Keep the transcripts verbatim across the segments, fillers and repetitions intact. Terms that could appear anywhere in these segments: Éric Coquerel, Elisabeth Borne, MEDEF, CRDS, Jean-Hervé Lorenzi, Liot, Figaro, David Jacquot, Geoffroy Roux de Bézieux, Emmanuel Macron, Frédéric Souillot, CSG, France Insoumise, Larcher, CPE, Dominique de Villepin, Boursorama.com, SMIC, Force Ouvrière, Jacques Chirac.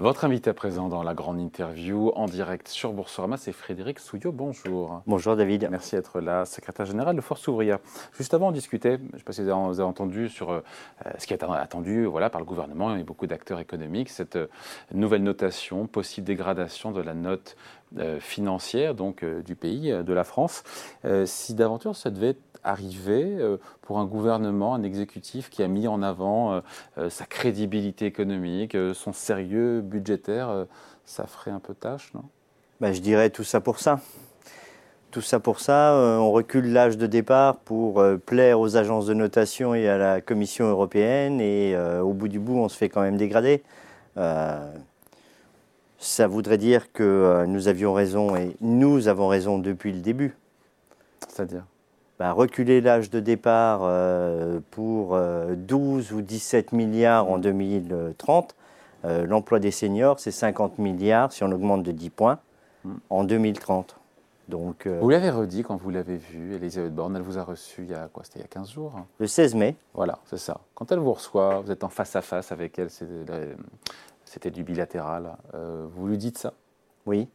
Votre invité à présent dans la grande interview en direct sur Boursorama, c'est Frédéric Souillot. Bonjour. Bonjour David. Merci d'être là, secrétaire général de Force Ouvrière. Juste avant, on discutait, je ne sais pas si vous avez entendu, sur euh, ce qui est attendu voilà, par le gouvernement et beaucoup d'acteurs économiques, cette euh, nouvelle notation, possible dégradation de la note euh, financière donc, euh, du pays, euh, de la France. Euh, si d'aventure ça devait être arriver pour un gouvernement, un exécutif qui a mis en avant sa crédibilité économique, son sérieux budgétaire, ça ferait un peu tâche, non ? Ben, je dirais tout ça pour ça. Tout ça pour ça, on recule l'âge de départ pour plaire aux agences de notation et à la Commission européenne et euh, au bout du bout, on se fait quand même dégrader. Euh, ça voudrait dire que nous avions raison et nous avons raison depuis le début. C'est-à-dire ? Bah, reculer l'âge de départ euh, pour euh, douze ou dix-sept milliards en deux mille trente. Euh, l'emploi des seniors, c'est cinquante milliards si on augmente de dix points mm. en deux mille trente. Donc, euh, vous l'avez redit quand vous l'avez vu, Elisabeth Borne, elle vous a reçu il y a, quoi, c'était il y a quinze jours hein. Le seize mai. Voilà, c'est ça. Quand elle vous reçoit, vous êtes en face-à-face avec elle, c'était, euh, c'était du bilatéral. Euh, vous lui dites ça ? Oui.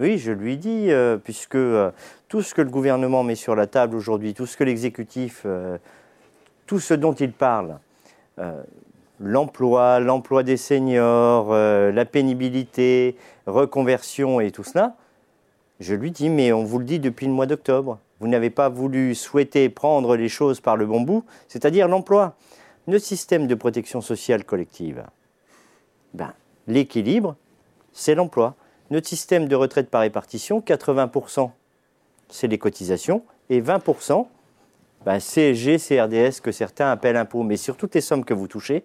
Oui, je lui dis, euh, puisque euh, tout ce que le gouvernement met sur la table aujourd'hui, tout ce que l'exécutif, euh, tout ce dont il parle, euh, l'emploi, l'emploi des seniors, euh, la pénibilité, reconversion et tout cela, je lui dis, mais on vous le dit depuis le mois d'octobre, vous n'avez pas voulu souhaiter prendre les choses par le bon bout, c'est-à-dire l'emploi. Le système de protection sociale collective, ben, l'équilibre, c'est l'emploi. Notre système de retraite par répartition, quatre-vingts pour cent, c'est les cotisations, et vingt pour cent, ben C S G, C R D S, que certains appellent impôts. Mais sur toutes les sommes que vous touchez,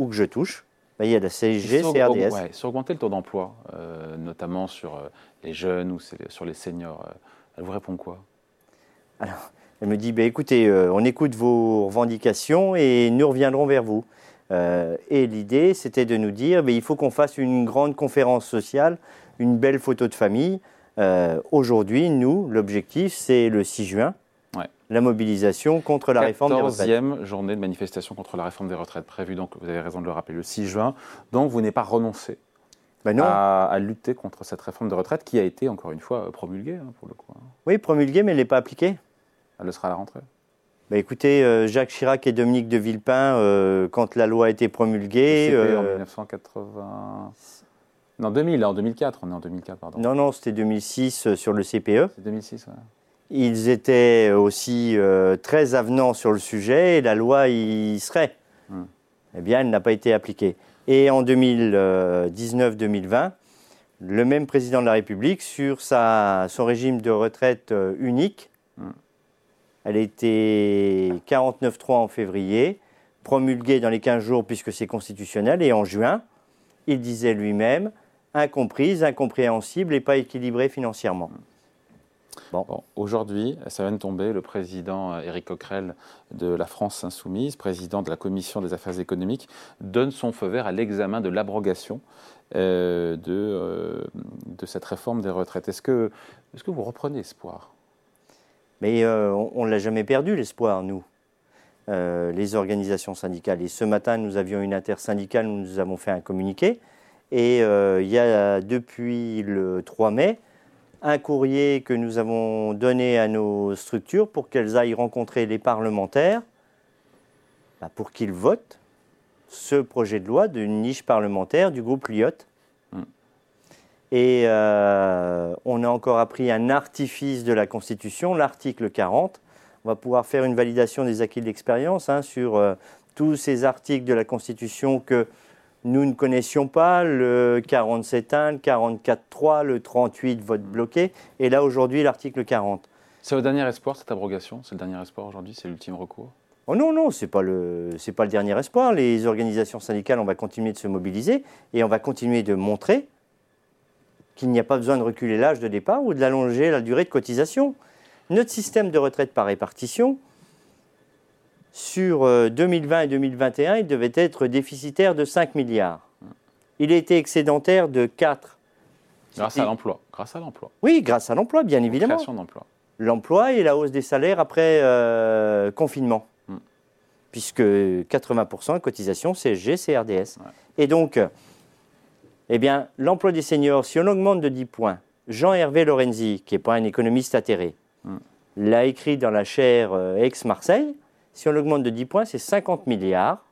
ou que je touche, ben il y a la C S G, sur, C R D S. Sur ouais, augmenter le taux d'emploi, euh, notamment sur euh, les jeunes ou sur les seniors, euh, elle vous répond quoi ? Alors, elle me dit, ben écoutez, euh, on écoute vos revendications et nous reviendrons vers vous. Euh, et l'idée, c'était de nous dire, ben, il faut qu'on fasse une grande conférence sociale, une belle photo de famille. Euh, aujourd'hui, nous, l'objectif, c'est le six juin, ouais. la mobilisation contre la réforme des retraites. quatorzième journée de manifestation contre la réforme des retraites prévue, donc vous avez raison de le rappeler, le six juin. Donc vous n'avez pas renoncé ben non. À, à lutter contre cette réforme de retraite qui a été, encore une fois, promulguée, hein, pour le coup. Oui, promulguée, mais elle n'est pas appliquée. Elle le sera à la rentrée. Bah écoutez, euh, Jacques Chirac et Dominique de Villepin, euh, quand la loi a été promulguée... C'était euh, en mille neuf cent quatre-vingts... Non, deux mille, en deux mille quatre, on est en deux mille quatre, pardon. Non, non, c'était deux mille six euh, sur le C P E. C'est deux mille six, ouais. Ils étaient aussi euh, très avenants sur le sujet, et la loi y serait. Hum. Eh bien, elle n'a pas été appliquée. Et en deux mille dix-neuf deux mille vingt, le même président de la République, sur sa, son régime de retraite euh, unique... Hum. Elle était quarante-neuf virgule trois en février, promulguée dans les quinze jours puisque c'est constitutionnel. Et en juin, il disait lui-même « incomprise, incompréhensible et pas équilibrée financièrement ». Bon. Bon, aujourd'hui, ça vient de tomber, le président Éric Coquerel de la France Insoumise, président de la Commission des affaires économiques, donne son feu vert à l'examen de l'abrogation euh, de, euh, de cette réforme des retraites. Est-ce que, est-ce que vous reprenez espoir ? Mais euh, on ne l'a jamais perdu, l'espoir, nous, euh, les organisations syndicales. Et ce matin, nous avions une intersyndicale où nous avons fait un communiqué. Et euh, il y a, depuis le trois mai, un courrier que nous avons donné à nos structures pour qu'elles aillent rencontrer les parlementaires bah, pour qu'ils votent ce projet de loi d'une niche parlementaire du groupe Liot. Mmh. Et euh, on a encore appris un artifice de la Constitution, l'article quarante. On va pouvoir faire une validation des acquis de l'expérience hein, sur euh, tous ces articles de la Constitution que nous ne connaissions pas, le quarante-sept un, le quarante-quatre trois, le trente-huit, vote bloqué, et là aujourd'hui l'article quarante. C'est le dernier espoir cette abrogation ? C'est le dernier espoir aujourd'hui ? C'est l'ultime recours ? Oh non, non, ce n'est pas, pas le dernier espoir. Les organisations syndicales, on va continuer de se mobiliser et on va continuer de montrer qu'il n'y a pas besoin de reculer l'âge de départ ou de l'allonger la durée de cotisation. Notre système de retraite par répartition, sur deux mille vingt et deux mille vingt et un, il devait être déficitaire de cinq milliards. Il était excédentaire de quatre. Grâce C'était... à l'emploi. Grâce à l'emploi. Oui, grâce à l'emploi, bien Donc, évidemment. Création d'emploi. L'emploi et la hausse des salaires après euh, confinement. Mm. Puisque quatre-vingts pour cent de cotisation, C S G, C R D S. Ouais. Et donc... Eh bien, l'emploi des seniors, si on augmente de dix points, Jean-Hervé Lorenzi, qui n'est pas un économiste atterré, mm. l'a écrit dans la chaire euh, Aix-Marseille, si on augmente de dix points, c'est cinquante milliards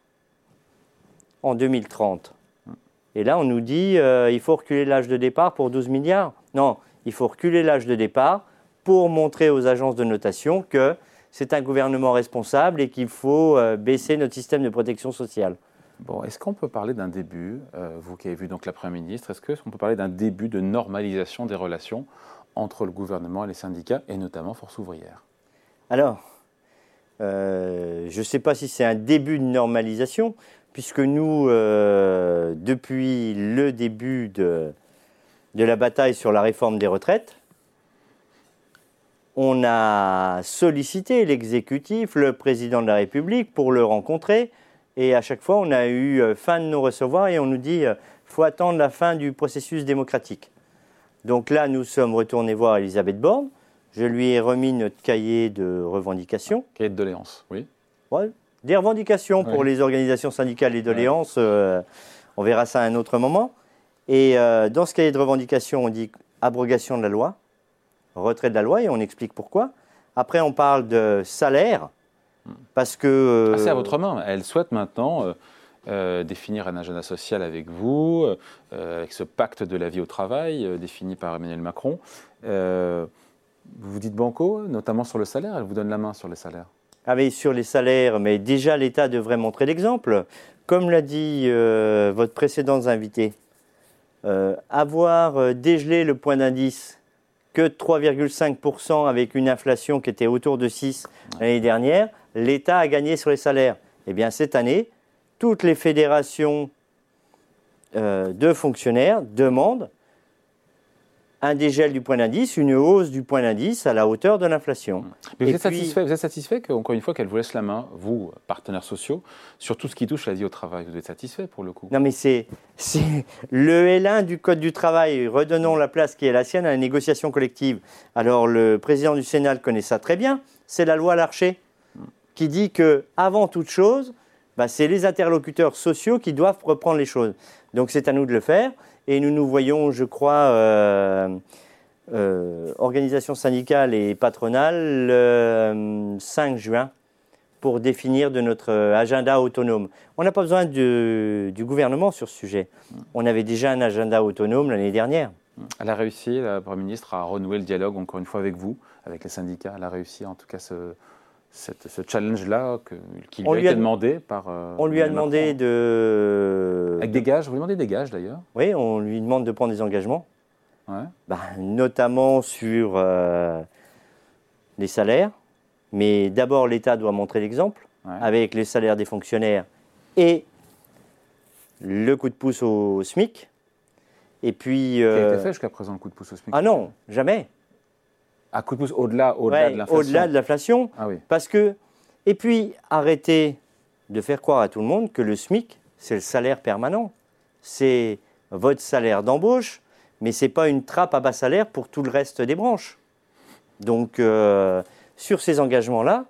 en deux mille trente. Mm. Et là, on nous dit euh, il faut reculer l'âge de départ pour douze milliards. Non, il faut reculer l'âge de départ pour montrer aux agences de notation que c'est un gouvernement responsable et qu'il faut euh, baisser notre système de protection sociale. Bon, est-ce qu'on peut parler d'un début, euh, vous qui avez vu donc la Première ministre, est-ce qu'on peut parler d'un début de normalisation des relations entre le gouvernement et les syndicats, et notamment Force Ouvrière? Alors, euh, je ne sais pas si c'est un début de normalisation, puisque nous, euh, depuis le début de, de la bataille sur la réforme des retraites, on a sollicité l'exécutif, le président de la République, pour le rencontrer. Et à chaque fois, on a eu fin de nos recevoir et on nous dit euh, faut attendre la fin du processus démocratique. Donc là, nous sommes retournés voir Elisabeth Borne. Je lui ai remis notre cahier de revendications. Cahier de doléances, oui. Ouais, des revendications oui. pour les organisations syndicales et doléances. Euh, on verra ça à un autre moment. Et euh, dans ce cahier de revendications, on dit abrogation de la loi, retrait de la loi, et on explique pourquoi. Après, on parle de salaire. Parce que... Euh, ah, c'est à votre main. Elle souhaite maintenant euh, euh, définir un agenda social avec vous, euh, avec ce pacte de la vie au travail euh, défini par Emmanuel Macron. Euh, vous dites banco, notamment sur le salaire. Elle vous donne la main sur les salaires. Ah mais sur les salaires, mais déjà l'État devrait montrer l'exemple. Comme l'a dit euh, votre précédente invitée, euh, avoir dégelé le point d'indice que trois virgule cinq pour cent avec une inflation qui était autour de six l'année dernière, l'État a gagné sur les salaires. Eh bien, cette année, toutes les fédérations euh, de fonctionnaires demandent un dégel du point d'indice, une hausse du point d'indice à la hauteur de l'inflation. Mais vous, êtes puis, satisfait, vous êtes satisfait qu'encore une fois, qu'elle vous laisse la main, vous, partenaires sociaux, sur tout ce qui touche la vie au travail? Vous êtes satisfait pour le coup? Non mais c'est, c'est le L un du Code du travail, redonnons la place qui est la sienne à la négociation collective. Alors le président du Sénat connaît ça très bien, c'est la loi Larcher qui dit qu'avant toute chose, bah, c'est les interlocuteurs sociaux qui doivent reprendre les choses. Donc c'est à nous de le faire. Et nous nous voyons, je crois, euh, euh, organisations syndicales et patronales, le cinq juin, pour définir de notre agenda autonome. On n'a pas besoin de, du gouvernement sur ce sujet. On avait déjà un agenda autonome l'année dernière. Elle a réussi, la Première ministre, à renouer le dialogue, encore une fois, avec vous, avec les syndicats. Elle a réussi, en tout cas, ce, cette, ce challenge-là que, qui lui, lui a été a, demandé par... Euh, on lui a demandé Macron. de... Avec des gages, vous lui demandez des gages d'ailleurs. Oui, on lui demande de prendre des engagements, ouais. bah, notamment sur euh, les salaires. Mais d'abord, l'État doit montrer l'exemple, ouais. avec les salaires des fonctionnaires et le coup de pouce au SMIC. Et puis... Euh... Qui a été fait jusqu'à présent, le coup de pouce au SMIC? Ah non, jamais. À coup de pouce, au-delà, au-delà ouais, de l'inflation. Au-delà de l'inflation, ah oui. parce que... Et puis, arrêtez de faire croire à tout le monde que le SMIC, c'est le salaire permanent. C'est votre salaire d'embauche, mais ce n'est pas une trappe à bas salaire pour tout le reste des branches. Donc, euh, sur ces engagements-là,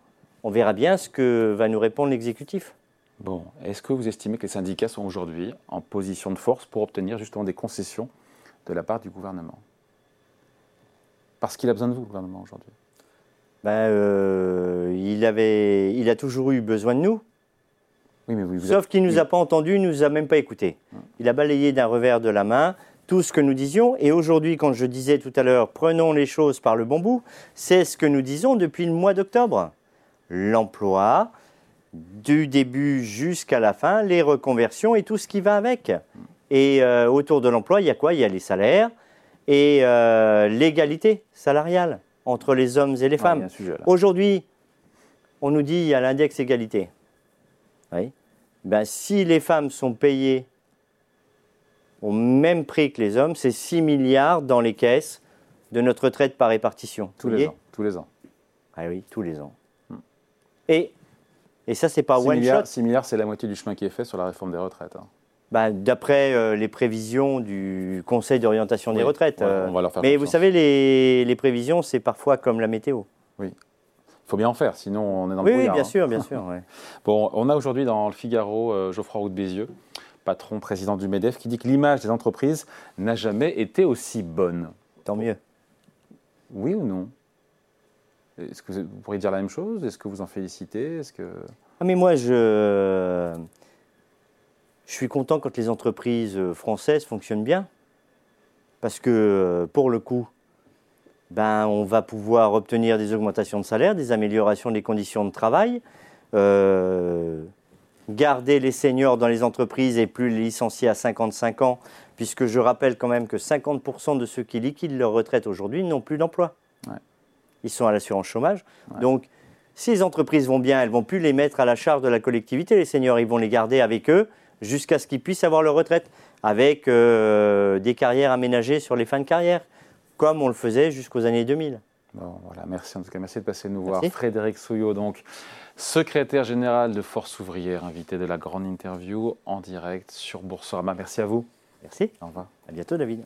on verra bien ce que va nous répondre l'exécutif. Bon, est-ce que vous estimez que les syndicats sont aujourd'hui en position de force pour obtenir justement des concessions de la part du gouvernement ? Parce qu'il a besoin de vous, le gouvernement, aujourd'hui. Ben, euh, il, avait, il a toujours eu besoin de nous. Oui, mais vous, vous Sauf a... qu'il ne nous a pas entendus, il ne nous a même pas écoutés. Hum. Il a balayé d'un revers de la main tout ce que nous disions. Et aujourd'hui, quand je disais tout à l'heure, prenons les choses par le bon bout, c'est ce que nous disons depuis le mois d'octobre. L'emploi, du début jusqu'à la fin, les reconversions et tout ce qui va avec. Hum. Et euh, autour de l'emploi, il y a quoi? Il y a les salaires. Et euh, l'égalité salariale entre les hommes et les femmes. Ouais, sujet, aujourd'hui, on nous dit qu'il y a l'index égalité. Oui. Ben, si les femmes sont payées au même prix que les hommes, c'est six milliards dans les caisses de notre retraite par répartition. Tous les ans. Tous les ans. Ah oui, tous les ans. Hum. Et, et ça, c'est pas one shot. six milliards, c'est la moitié du chemin qui est fait sur la réforme des retraites. Hein. Bah, d'après euh, les prévisions du Conseil d'orientation oui, des retraites. Ouais, euh, on va leur faire mais vous savez, les, les prévisions, c'est parfois comme la météo. Oui, il faut bien en faire, sinon on est dans oui, le brouillard. Oui, bien hein. sûr, bien sûr. Ouais. Bon, on a aujourd'hui dans le Figaro euh, Geoffroy Roux de Bézieux, patron, président du MEDEF, qui dit que l'image des entreprises n'a jamais été aussi bonne. Tant mieux. Oui ou non? Est-ce que vous pourriez dire la même chose? Est-ce que vous en félicitez? Est-ce que... Ah mais moi, je... je suis content quand les entreprises françaises fonctionnent bien. Parce que, pour le coup, ben, on va pouvoir obtenir des augmentations de salaire, des améliorations des conditions de travail, euh, garder les seniors dans les entreprises et plus les licencier à cinquante-cinq ans, puisque je rappelle quand même que cinquante pour cent de ceux qui liquident leur retraite aujourd'hui n'ont plus d'emploi. Ouais. Ils sont à l'assurance chômage. Ouais. Donc, si les entreprises vont bien, elles ne vont plus les mettre à la charge de la collectivité. Les seniors, ils vont les garder avec eux jusqu'à ce qu'ils puissent avoir leur retraite, avec euh, des carrières aménagées sur les fins de carrière, comme on le faisait jusqu'aux années deux mille. Bon, voilà, merci en tout cas, merci de passer nous voir. Merci. Frédéric Souillot, donc, secrétaire général de Force Ouvrière, invité de la grande interview en direct sur Boursorama. Merci à vous. Merci. Au revoir. À bientôt, David.